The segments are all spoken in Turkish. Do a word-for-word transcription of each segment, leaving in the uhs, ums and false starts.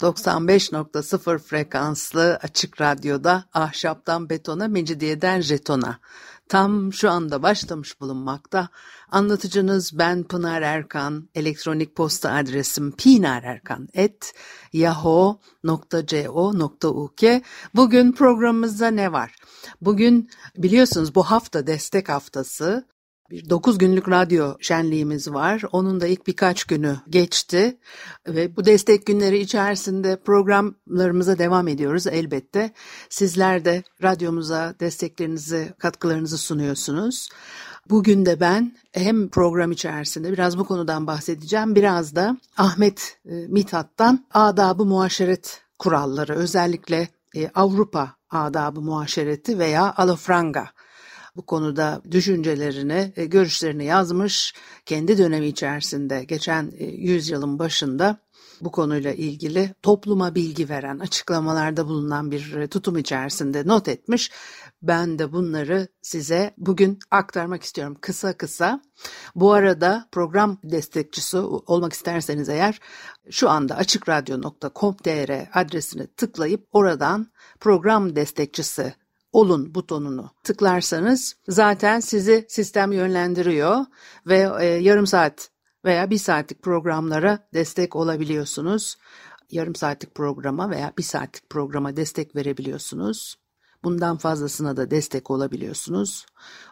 doksan beş nokta sıfır frekanslı Açık Radyo'da Ahşaptan Betona, Mecidiyeden Jeton'a tam şu anda başlamış bulunmakta. Anlatıcınız ben Pınar Erkan. Elektronik posta adresim pinarerkan at yahoo nokta co nokta uk. Bugün programımızda ne var? Bugün biliyorsunuz bu hafta destek haftası. Bir dokuz günlük radyo şenliğimiz var. Onun da ilk birkaç günü geçti ve bu destek günleri içerisinde programlarımıza devam ediyoruz elbette. Sizler de radyomuza desteklerinizi, katkılarınızı sunuyorsunuz. Bugün de ben hem program içerisinde biraz bu konudan bahsedeceğim, biraz da Ahmet Mithat'tan adab-ı muaşeret kuralları, özellikle Avrupa adab-ı muaşereti veya alafranga. Bu konuda düşüncelerini, görüşlerini yazmış, kendi dönemi içerisinde geçen yüzyılın başında bu konuyla ilgili topluma bilgi veren, açıklamalarda bulunan bir tutum içerisinde not etmiş. Ben de bunları size bugün aktarmak istiyorum kısa kısa. Bu arada program destekçisi olmak isterseniz eğer şu anda açık radyo nokta com nokta tr adresine tıklayıp oradan program destekçisi olun butonunu tıklarsanız zaten sizi sistem yönlendiriyor ve e, yarım saat veya bir saatlik programlara destek olabiliyorsunuz. Yarım saatlik programa veya bir saatlik programa destek verebiliyorsunuz. Bundan fazlasına da destek olabiliyorsunuz.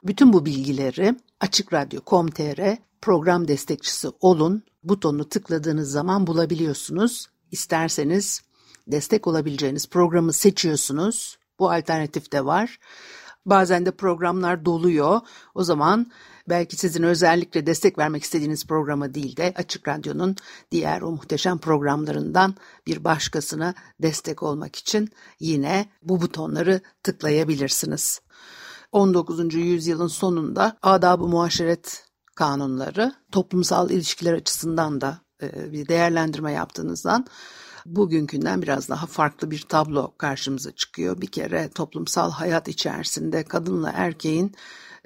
Bütün bu bilgileri açık radyo nokta com nokta tr program destekçisi olun butonunu tıkladığınız zaman bulabiliyorsunuz. İsterseniz destek olabileceğiniz programı seçiyorsunuz. Bu alternatif de var. Bazen de programlar doluyor. O zaman belki sizin özellikle destek vermek istediğiniz programa değil de Açık Radyo'nun diğer o muhteşem programlarından bir başkasına destek olmak için yine bu butonları tıklayabilirsiniz. on dokuzuncu yüzyılın sonunda adab-ı muaşeret kanunları toplumsal ilişkiler açısından da bir değerlendirme yaptığınızdan bugünkünden biraz daha farklı bir tablo karşımıza çıkıyor. Bir kere toplumsal hayat içerisinde kadınla erkeğin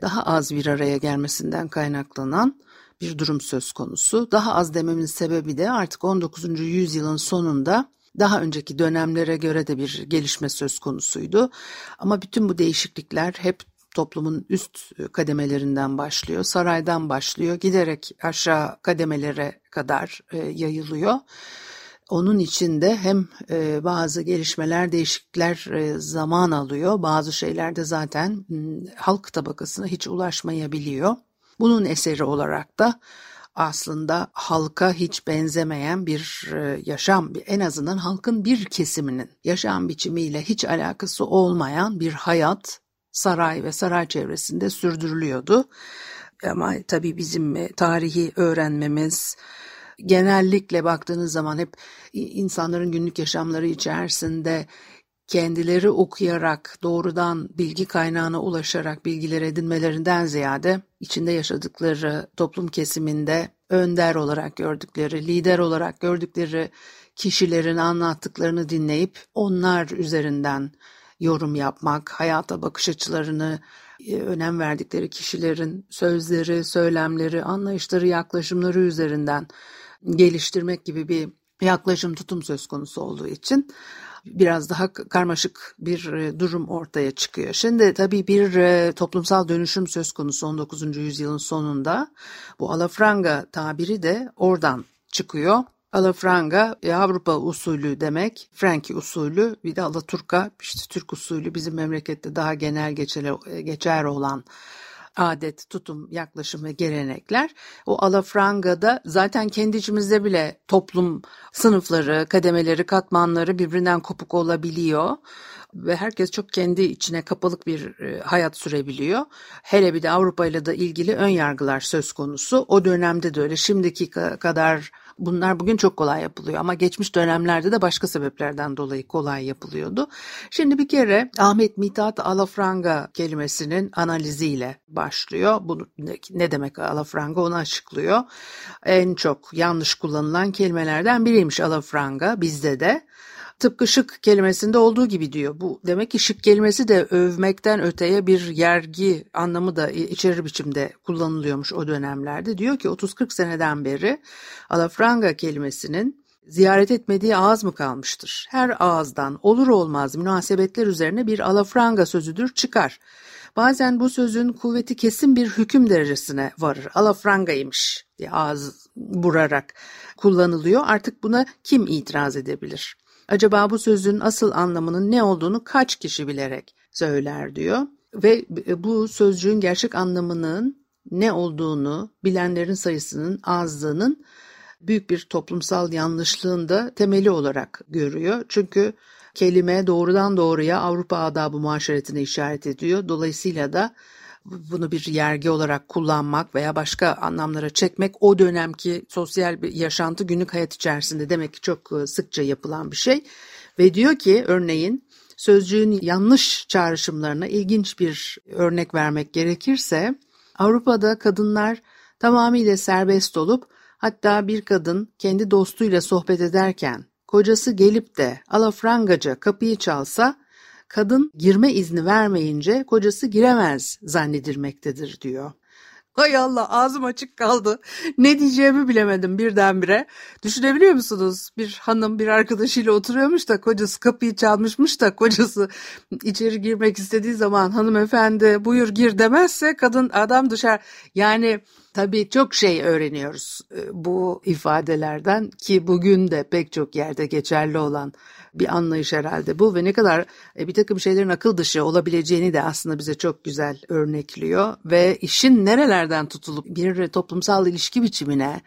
daha az bir araya gelmesinden kaynaklanan bir durum söz konusu. Daha az dememin sebebi de artık on dokuzuncu yüzyılın sonunda daha önceki dönemlere göre de bir gelişme söz konusuydu. Ama bütün bu değişiklikler hep toplumun üst kademelerinden başlıyor, saraydan başlıyor, giderek aşağı kademelere kadar yayılıyor. Onun için de hem bazı gelişmeler, değişiklikler zaman alıyor. Bazı şeyler de zaten halk tabakasına hiç ulaşmayabiliyor. Bunun eseri olarak da aslında halka hiç benzemeyen bir yaşam, en azından halkın bir kesiminin yaşam biçimiyle hiç alakası olmayan bir hayat saray ve saray çevresinde sürdürülüyordu. Ama tabii bizim tarihi öğrenmemiz, genellikle baktığınız zaman hep insanların günlük yaşamları içerisinde kendileri okuyarak, doğrudan bilgi kaynağına ulaşarak bilgiler edinmelerinden ziyade içinde yaşadıkları toplum kesiminde önder olarak gördükleri, lider olarak gördükleri kişilerin anlattıklarını dinleyip onlar üzerinden yorum yapmak, hayata bakış açılarını, önem verdikleri kişilerin sözleri, söylemleri, anlayışları, yaklaşımları üzerinden geliştirmek gibi bir yaklaşım, tutum söz konusu olduğu için biraz daha karmaşık bir durum ortaya çıkıyor. Şimdi tabii bir toplumsal dönüşüm söz konusu on dokuzuncu yüzyılın sonunda. Bu alafranga tabiri de oradan çıkıyor. Alafranga Avrupa usulü demek, Franki usulü, bir de Alaturka, işte Türk usulü, bizim memlekette daha genel geçer olan adet, tutum, yaklaşım ve gelenekler. O alafrangada zaten kendi içimizde bile toplum sınıfları, kademeleri, katmanları birbirinden kopuk olabiliyor ve herkes çok kendi içine kapalık bir hayat sürebiliyor. Hele bir de Avrupa ile de ilgili ön yargılar söz konusu. O dönemde de öyle, şimdiki kadar bunlar bugün çok kolay yapılıyor ama geçmiş dönemlerde de başka sebeplerden dolayı kolay yapılıyordu. Şimdi bir kere Ahmet Mithat alafranga kelimesinin analiziyle başlıyor. Bunu, ne demek alafranga, onu açıklıyor. En çok yanlış kullanılan kelimelerden biriymiş alafranga bizde de. Tıpkı şık kelimesinde olduğu gibi diyor. Bu demek ki şık kelimesi de övmekten öteye bir yergi anlamı da içerir biçimde kullanılıyormuş o dönemlerde. Diyor ki otuz kırk seneden beri alafranga kelimesinin ziyaret etmediği ağız mı kalmıştır? Her ağızdan olur olmaz münasebetler üzerine bir alafranga sözüdür çıkar. Bazen bu sözün kuvveti kesin bir hüküm derecesine varır. Alafrangaymış diye ağız burarak kullanılıyor. Artık buna kim itiraz edebilir? Acaba bu sözün asıl anlamının ne olduğunu kaç kişi bilerek söyler diyor ve bu sözcüğün gerçek anlamının ne olduğunu bilenlerin sayısının azlığının büyük bir toplumsal yanlışlığın da temeli olarak görüyor. Çünkü kelime doğrudan doğruya Avrupa adabı muaşeretine işaret ediyor. Dolayısıyla da bunu bir yergi olarak kullanmak veya başka anlamlara çekmek o dönemki sosyal bir yaşantı, günlük hayat içerisinde demek ki çok sıkça yapılan bir şey. Ve diyor ki örneğin sözcüğün yanlış çağrışımlarına ilginç bir örnek vermek gerekirse Avrupa'da kadınlar tamamıyla serbest olup hatta bir kadın kendi dostuyla sohbet ederken kocası gelip de alafrangaca kapıyı çalsa kadın girme izni vermeyince kocası giremez zannedilmektedir diyor. Hay Allah, ağzım açık kaldı. Ne diyeceğimi bilemedim birdenbire. Düşünebiliyor musunuz? Bir hanım bir arkadaşıyla oturuyormuş da kocası kapıyı çalmışmış da kocası içeri girmek istediği zaman hanımefendi buyur gir demezse kadın adam düşer. Yani tabii çok şey öğreniyoruz bu ifadelerden ki bugün de pek çok yerde geçerli olan bir anlayış herhalde bu ve ne kadar bir takım şeylerin akıl dışı olabileceğini de aslında bize çok güzel örnekliyor ve işin nerelerden tutulup bir toplumsal ilişki biçimine,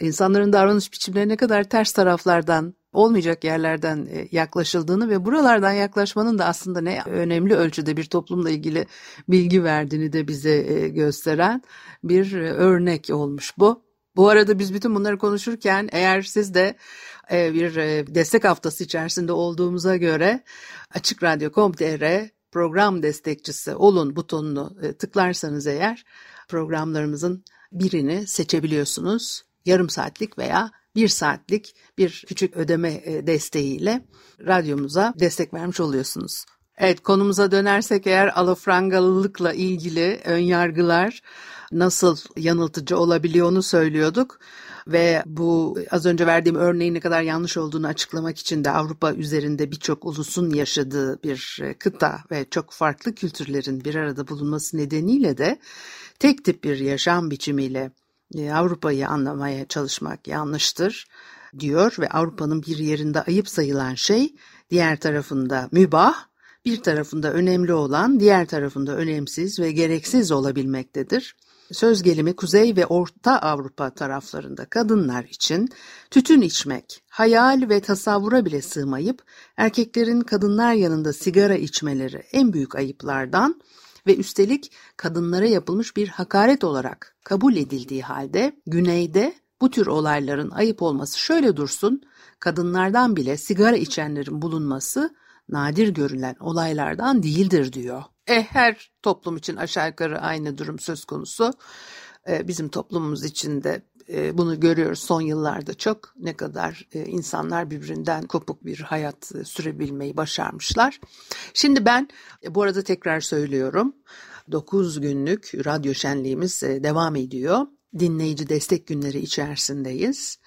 insanların davranış biçimlerine ne kadar ters taraflardan, olmayacak yerlerden yaklaşıldığını ve buralardan yaklaşmanın da aslında ne önemli ölçüde bir toplumla ilgili bilgi verdiğini de bize gösteren bir örnek olmuş bu. Bu arada biz bütün bunları konuşurken eğer siz de bir destek haftası içerisinde olduğumuza göre açık radyo nokta com nokta tr program destekçisi olun butonunu tıklarsanız eğer programlarımızın birini seçebiliyorsunuz. Yarım saatlik veya bir saatlik bir küçük ödeme desteğiyle radyomuza destek vermiş oluyorsunuz. Evet, konumuza dönersek eğer alafrangalılıkla ilgili önyargılar nasıl yanıltıcı olabiliyor onu söylüyorduk. Ve bu az önce verdiğim örneğin ne kadar yanlış olduğunu açıklamak için de Avrupa üzerinde birçok ulusun yaşadığı bir kıta ve çok farklı kültürlerin bir arada bulunması nedeniyle de tek tip bir yaşam biçimiyle Avrupa'yı anlamaya çalışmak yanlıştır diyor ve Avrupa'nın bir yerinde ayıp sayılan şey diğer tarafında mübah, bir tarafında önemli olan diğer tarafında önemsiz ve gereksiz olabilmektedir. Söz gelimi Kuzey ve Orta Avrupa taraflarında kadınlar için tütün içmek hayal ve tasavvura bile sığmayıp erkeklerin kadınlar yanında sigara içmeleri en büyük ayıplardan ve üstelik kadınlara yapılmış bir hakaret olarak kabul edildiği halde güneyde bu tür olayların ayıp olması şöyle dursun, kadınlardan bile sigara içenlerin bulunması nadir görülen olaylardan değildir diyor. E her toplum için aşağı yukarı aynı durum söz konusu. E, bizim toplumumuz için de e, bunu görüyoruz son yıllarda çok. Ne kadar e, insanlar birbirinden kopuk bir hayat e, sürebilmeyi başarmışlar. Şimdi ben e, bu arada tekrar söylüyorum. dokuz günlük radyo şenliğimiz e, devam ediyor. Dinleyici destek günleri içerisindeyiz.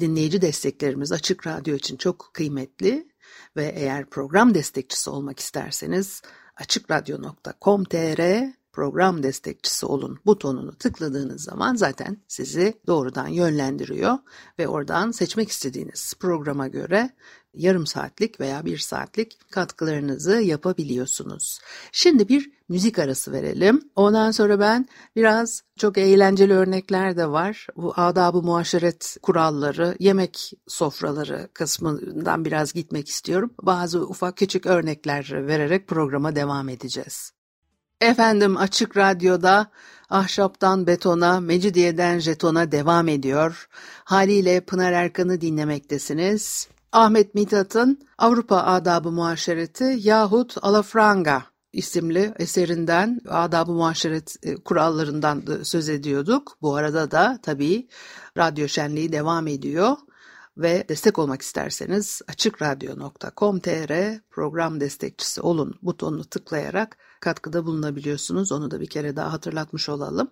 Dinleyici desteklerimiz Açık Radyo için çok kıymetli. Ve eğer program destekçisi olmak isterseniz açık radyo nokta com nokta tr program destekçisi olun butonunu tıkladığınız zaman zaten sizi doğrudan yönlendiriyor ve oradan seçmek istediğiniz programa göre yarım saatlik veya bir saatlik katkılarınızı yapabiliyorsunuz. Şimdi bir müzik arası verelim. Ondan sonra ben biraz çok eğlenceli örnekler de var. Bu adab-ı muaşeret kuralları, yemek sofraları kısmından biraz gitmek istiyorum. Bazı ufak küçük örnekler vererek programa devam edeceğiz. Efendim Açık Radyo'da Ahşaptan Betona, Mecidiyeden Jeton'a devam ediyor. Haliyle Pınar Erkan'ı dinlemektesiniz. Ahmet Mithat'ın Avrupa Adab-ı Muaşereti yahut Alafranga isimli eserinden, Adab-ı Muaşeret kurallarından söz ediyorduk. Bu arada da tabii radyo şenliği devam ediyor. Ve destek olmak isterseniz açık radyo nokta com nokta tr program destekçisi olun butonunu tıklayarak katkıda bulunabiliyorsunuz. Onu da bir kere daha hatırlatmış olalım.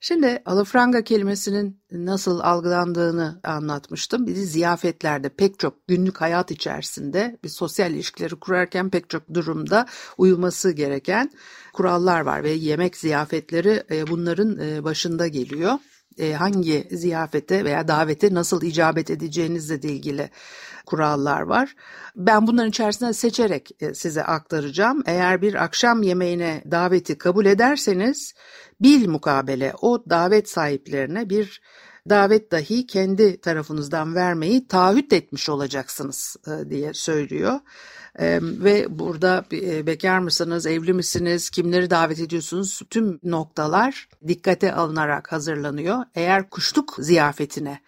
Şimdi alafranga kelimesinin nasıl algılandığını anlatmıştım. Bizi ziyafetlerde pek çok günlük hayat içerisinde bir sosyal ilişkileri kurarken pek çok durumda uyulması gereken kurallar var ve yemek ziyafetleri bunların başında geliyor. Hangi ziyafete veya davete nasıl icabet edeceğinizle ilgili kurallar var. Ben bunların içerisinden seçerek size aktaracağım. Eğer bir akşam yemeğine daveti kabul ederseniz bilmukabele o davet sahiplerine bir davet dahi kendi tarafınızdan vermeyi taahhüt etmiş olacaksınız diye söylüyor. Ve burada bekar mısınız, evli misiniz, kimleri davet ediyorsunuz? Tüm noktalar dikkate alınarak hazırlanıyor. Eğer kuşluk ziyafetine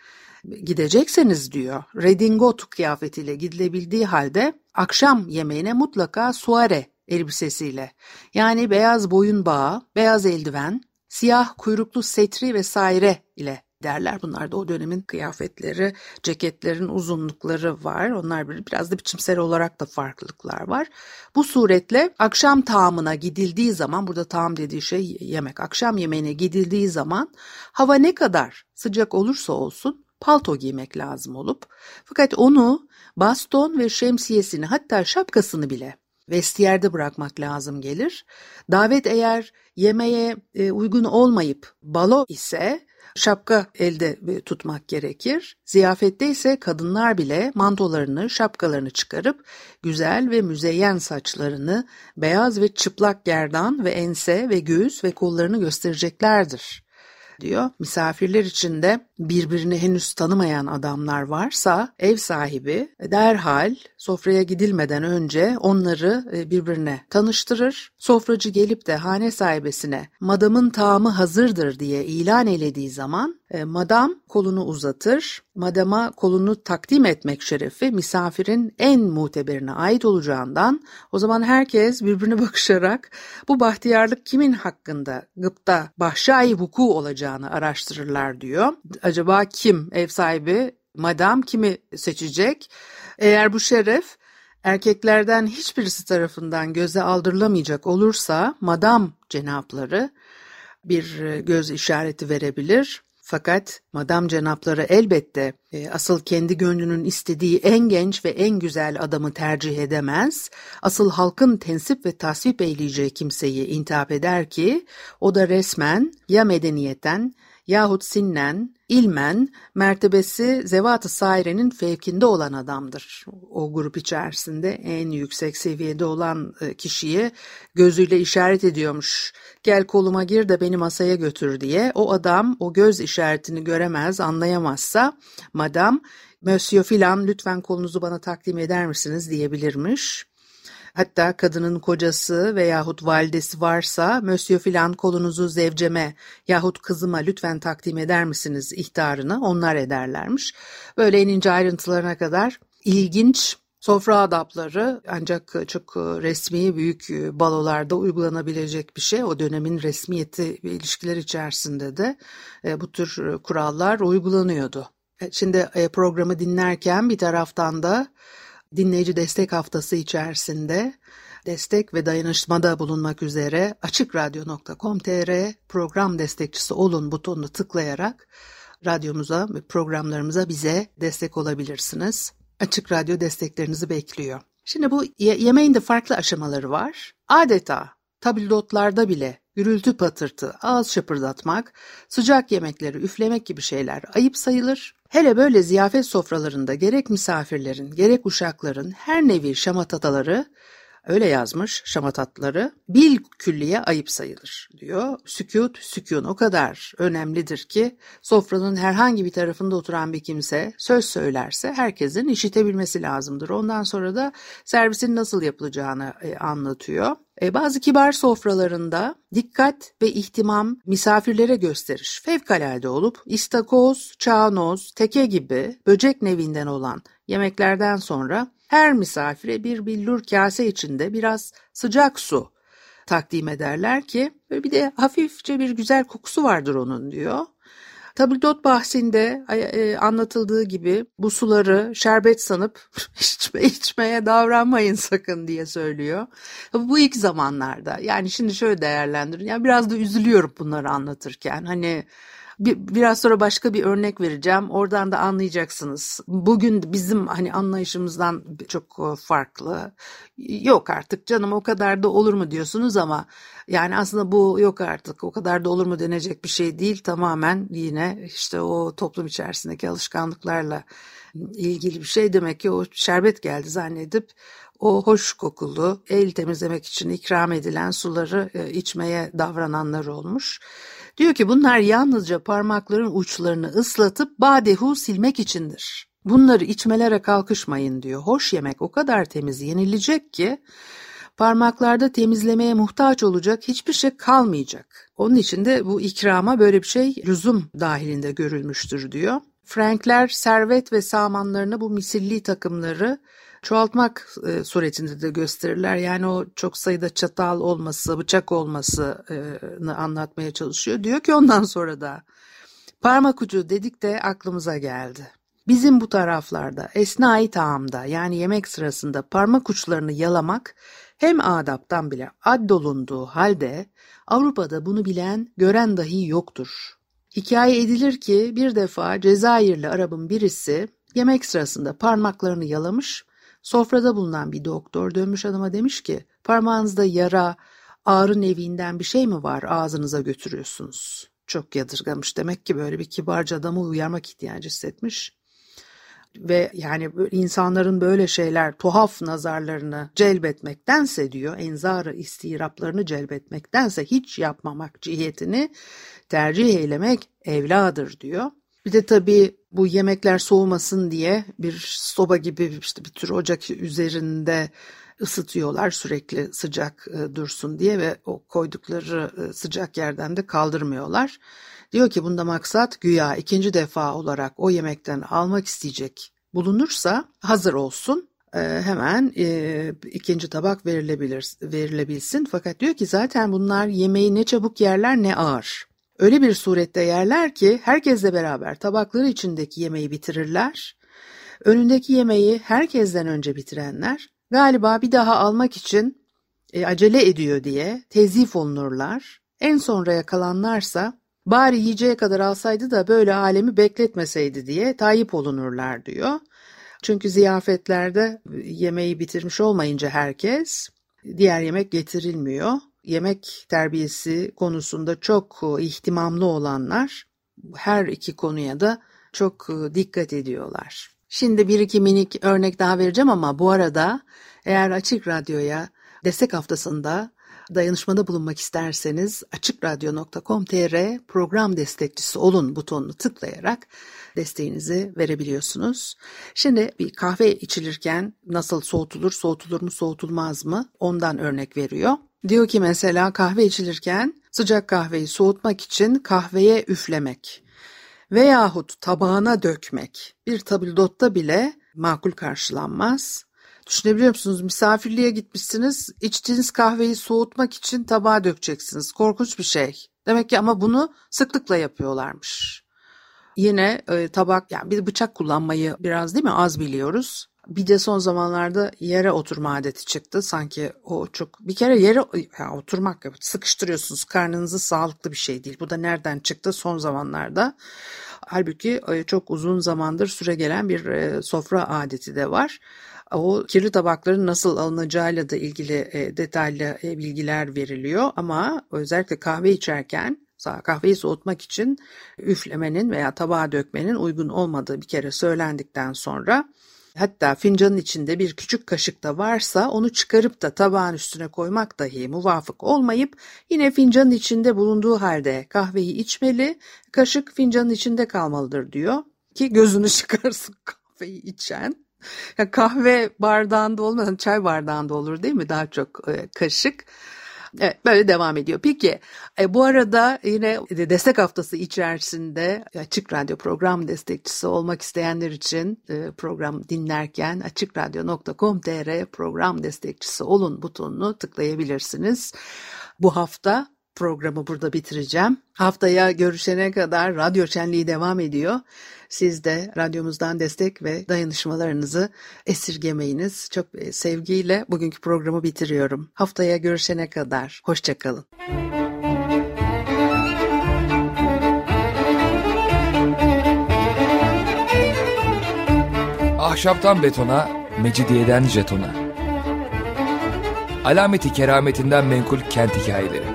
gidecekseniz diyor, redingot kıyafetiyle gidilebildiği halde akşam yemeğine mutlaka suare elbisesiyle, yani beyaz boyun bağı, beyaz eldiven, siyah kuyruklu setri vesaire ile derler. Bunlar da o dönemin kıyafetleri, ceketlerin uzunlukları var. Onlar biraz da biçimsel olarak da farklılıklar var. Bu suretle akşam taamına gidildiği zaman, burada taam dediği şey yemek, akşam yemeğine gidildiği zaman hava ne kadar sıcak olursa olsun palto giymek lazım olup, fakat onu baston ve şemsiyesini, hatta şapkasını bile vestiyerde bırakmak lazım gelir. Davet eğer yemeğe uygun olmayıp balo ise şapka elde tutmak gerekir. Ziyafette ise kadınlar bile mantolarını, şapkalarını çıkarıp güzel ve müzeyyen saçlarını, beyaz ve çıplak gerdan ve ense ve göğüs ve kollarını göstereceklerdir diyor. Misafirler içinde birbirini henüz tanımayan adamlar varsa ev sahibi derhal sofraya gidilmeden önce onları birbirine tanıştırır. Sofracı gelip de hane sahibesine madamın taamı hazırdır diye ilan elediği zaman madam kolunu uzatır. Madama kolunu takdim etmek şerefi misafirin en muteberine ait olacağından o zaman herkes birbirine bakışarak bu bahtiyarlık kimin hakkında gıpta bahşai vuku olacağını araştırırlar diyor. Acaba kim, ev sahibi, madam kimi seçecek? Eğer bu şeref erkeklerden hiçbirisi tarafından göze aldırılamayacak olursa madam cenapları bir göz işareti verebilir. Fakat madam cenapları elbette e, asıl kendi gönlünün istediği en genç ve en güzel adamı tercih edemez. Asıl halkın tensip ve tasvip eyleyeceği kimseyi intihap eder ki o da resmen ya medeniyetten yahut sinnen, ilmen, mertebesi zevat-ı sairenin fevkinde olan adamdır. O grup içerisinde en yüksek seviyede olan kişiyi gözüyle işaret ediyormuş. Gel koluma gir de beni masaya götür diye. O adam o göz işaretini göremez, anlayamazsa madam, "Monsieur filan, lütfen kolunuzu bana takdim eder misiniz?" diyebilirmiş. Hatta kadının kocası veyahut validesi varsa "Monsieur filan, kolunuzu zevceme yahut kızıma lütfen takdim eder misiniz?" ihtarını onlar ederlermiş. Böyle en ince ayrıntılarına kadar ilginç sofra adapları ancak çok resmi büyük balolarda uygulanabilecek bir şey. O dönemin resmiyeti ve ilişkiler içerisinde de bu tür kurallar uygulanıyordu. Şimdi programı dinlerken bir taraftan da Dinleyici Destek Haftası içerisinde destek ve dayanışmada bulunmak üzere açık radyo nokta com nokta tr program destekçisi olun butonunu tıklayarak radyomuza, programlarımıza, bize destek olabilirsiniz. Açık Radyo desteklerinizi bekliyor. Şimdi bu yemeğin de farklı aşamaları var. Adeta tabildotlarda bile gürültü patırtı, ağız şıpırdatmak, sıcak yemekleri üflemek gibi şeyler ayıp sayılır. Hele böyle ziyafet sofralarında gerek misafirlerin, gerek uşakların her nevi şamatataları Öyle yazmış Şam'a tatları. Bil külliye ayıp sayılır diyor. Sükût, sükûn o kadar önemlidir ki sofranın herhangi bir tarafında oturan bir kimse söz söylerse herkesin işitebilmesi lazımdır. Ondan sonra da servisin nasıl yapılacağını anlatıyor. Bazı kibar sofralarında dikkat ve ihtimam misafirlere gösteriş fevkalade olup istakoz, çağnoz, teke gibi böcek nevinden olan yemeklerden sonra her misafire bir billur kase içinde biraz sıcak su takdim ederler ki bir de hafifçe bir güzel kokusu vardır onun diyor. Tabildot bahsinde anlatıldığı gibi bu suları şerbet sanıp içme, içmeye davranmayın sakın diye söylüyor. Bu ilk zamanlarda yani şimdi şöyle değerlendirin. Yani biraz da üzülüyorum bunları anlatırken. Hani biraz sonra başka bir örnek vereceğim. Oradan da anlayacaksınız. Bugün bizim hani anlayışımızdan çok farklı. Yok artık canım o kadar da olur mu diyorsunuz ama yani aslında bu yok artık o kadar da olur mu denecek bir şey değil. Tamamen yine işte o toplum içerisindeki alışkanlıklarla ilgili bir şey. Demek ki o şerbet geldi zannedip o hoş kokulu el temizlemek için ikram edilen suları içmeye davrananlar olmuş. Diyor ki bunlar yalnızca parmakların uçlarını ıslatıp badehu silmek içindir. Bunları içmelere kalkışmayın diyor. Hoş yemek o kadar temiz yenilecek ki parmaklarda temizlemeye muhtaç olacak hiçbir şey kalmayacak. Onun için de bu ikrama böyle bir şey lüzum dahilinde görülmüştür diyor. Frankler servet ve samanlarına bu misilli takımları çoğaltmak suretinde de gösterirler. Yani o çok sayıda çatal olması, bıçak olmasını anlatmaya çalışıyor. Diyor ki ondan sonra da parmak ucu dedik de aklımıza geldi. Bizim bu taraflarda esnai taamda yani yemek sırasında parmak uçlarını yalamak hem adaptan bile addolunduğu halde Avrupa'da bunu bilen, gören dahi yoktur. Hikaye edilir ki bir defa Cezayirli Arap'ın birisi yemek sırasında parmaklarını yalamış. Sofrada bulunan bir doktor dönmüş adama demiş ki parmağınızda yara, ağrı nevinden bir şey mi var ağzınıza götürüyorsunuz? Çok yadırgamış demek ki böyle bir kibarca adamı uyarmak ihtiyacı hissetmiş. Ve yani insanların böyle şeyler tuhaf nazarlarını celbetmektense diyor enzarı istiraplarını celbetmektense hiç yapmamak cihetini tercih eylemek evladır diyor. Bir de tabii bu yemekler soğumasın diye bir soba gibi işte bir tür ocak üzerinde ısıtıyorlar sürekli sıcak dursun diye ve o koydukları sıcak yerden de kaldırmıyorlar. Diyor ki bunda maksat güya ikinci defa olarak o yemekten almak isteyecek bulunursa hazır olsun hemen ikinci tabak verilebilir verilebilsin. Fakat diyor ki zaten bunlar yemeği ne çabuk yerler ne ağır. Öyle bir surette yerler ki herkesle beraber tabakları içindeki yemeği bitirirler. Önündeki yemeği herkesten önce bitirenler galiba bir daha almak için e, acele ediyor diye tezif olunurlar. En sonraya kalanlarsa bari yiyeceğe kadar alsaydı da böyle alemi bekletmeseydi diye tayyip olunurlar diyor. Çünkü ziyafetlerde yemeği bitirmiş olmayınca herkes diğer yemek getirilmiyor. Yemek terbiyesi konusunda çok ihtimamlı olanlar her iki konuya da çok dikkat ediyorlar. Şimdi bir iki minik örnek daha vereceğim ama bu arada eğer Açık Radyo'ya destek haftasında dayanışmada bulunmak isterseniz açık radyo nokta com nokta tr program destekçisi olun butonunu tıklayarak desteğinizi verebiliyorsunuz. Şimdi bir kahve içilirken nasıl soğutulur, soğutulur mu, soğutulmaz mı ondan örnek veriyor. Diyor ki mesela kahve içilirken sıcak kahveyi soğutmak için kahveye üflemek veyahut tabağına dökmek bir tabildotta bile makul karşılanmaz. Düşünebiliyor musunuz? Misafirliğe gitmişsiniz, içtiğiniz kahveyi soğutmak için tabağa dökeceksiniz. Korkunç bir şey. Demek ki ama bunu sıklıkla yapıyorlarmış. Yine e, tabak, yani bir bıçak kullanmayı biraz değil mi az biliyoruz. Bir de son zamanlarda yere oturma adeti çıktı. Sanki o çok bir kere yere ya oturmak sıkıştırıyorsunuz karnınızı sağlıklı bir şey değil. Bu da nereden çıktı son zamanlarda? Halbuki çok uzun zamandır süregelen bir sofra adeti de var. O kirli tabakların nasıl alınacağıyla da ilgili detaylı bilgiler veriliyor ama özellikle kahve içerken kahveyi soğutmak için üflemenin veya tabağa dökmenin uygun olmadığı bir kere söylendikten sonra Hatta fincanın içinde bir küçük kaşık da varsa onu çıkarıp da tabağın üstüne koymak dahi muvafık olmayıp yine fincanın içinde bulunduğu halde kahveyi içmeli, kaşık fincanın içinde kalmalıdır diyor ki gözünü çıkarsın kahveyi içen. Ya kahve bardağında olmadan çay bardağında olur değil mi? Daha çok e, kaşık. Evet, böyle devam ediyor. Peki e, bu arada yine destek haftası içerisinde Açık Radyo program destekçisi olmak isteyenler için e, program dinlerken açık radyo nokta com nokta tr program destekçisi olun butonunu tıklayabilirsiniz. Bu hafta programı burada bitireceğim. Haftaya görüşene kadar radyo şenliği devam ediyor. Siz de radyomuzdan destek ve dayanışmalarınızı esirgemeyiniz. Çok sevgiyle bugünkü programı bitiriyorum. Haftaya görüşene kadar hoşça kalın. Ahşaptan betona, mecidiyeden jetona. Alameti kerametinden menkul kent hikayeleri.